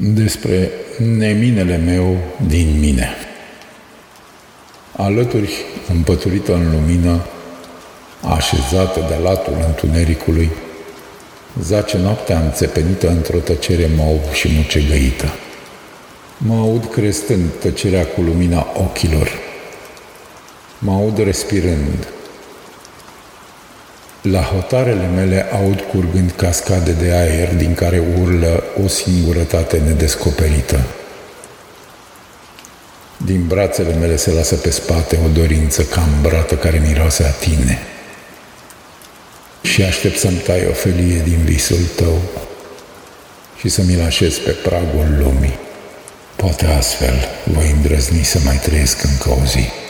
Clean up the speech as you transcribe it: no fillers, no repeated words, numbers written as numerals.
despre neminele meu din mine. Alături, împăturită în lumină, așezată de latul întunericului, zace noaptea înțepenită într-o tăcere mauv și mucegăită. Mă aud crestând tăcerea cu lumina ochilor. Mă aud respirând. La hotarele mele aud curgând cascade de aer din care urlă o singurătate nedescoperită. Din brațele mele se lasă pe spate o dorință cambrată care miroase a tine. Și aștept să-mi tai o felie din visul tău și să mi-l așez pe pragul lumii. Poate astfel voi îndrăzni să mai trăiesc încă o zi.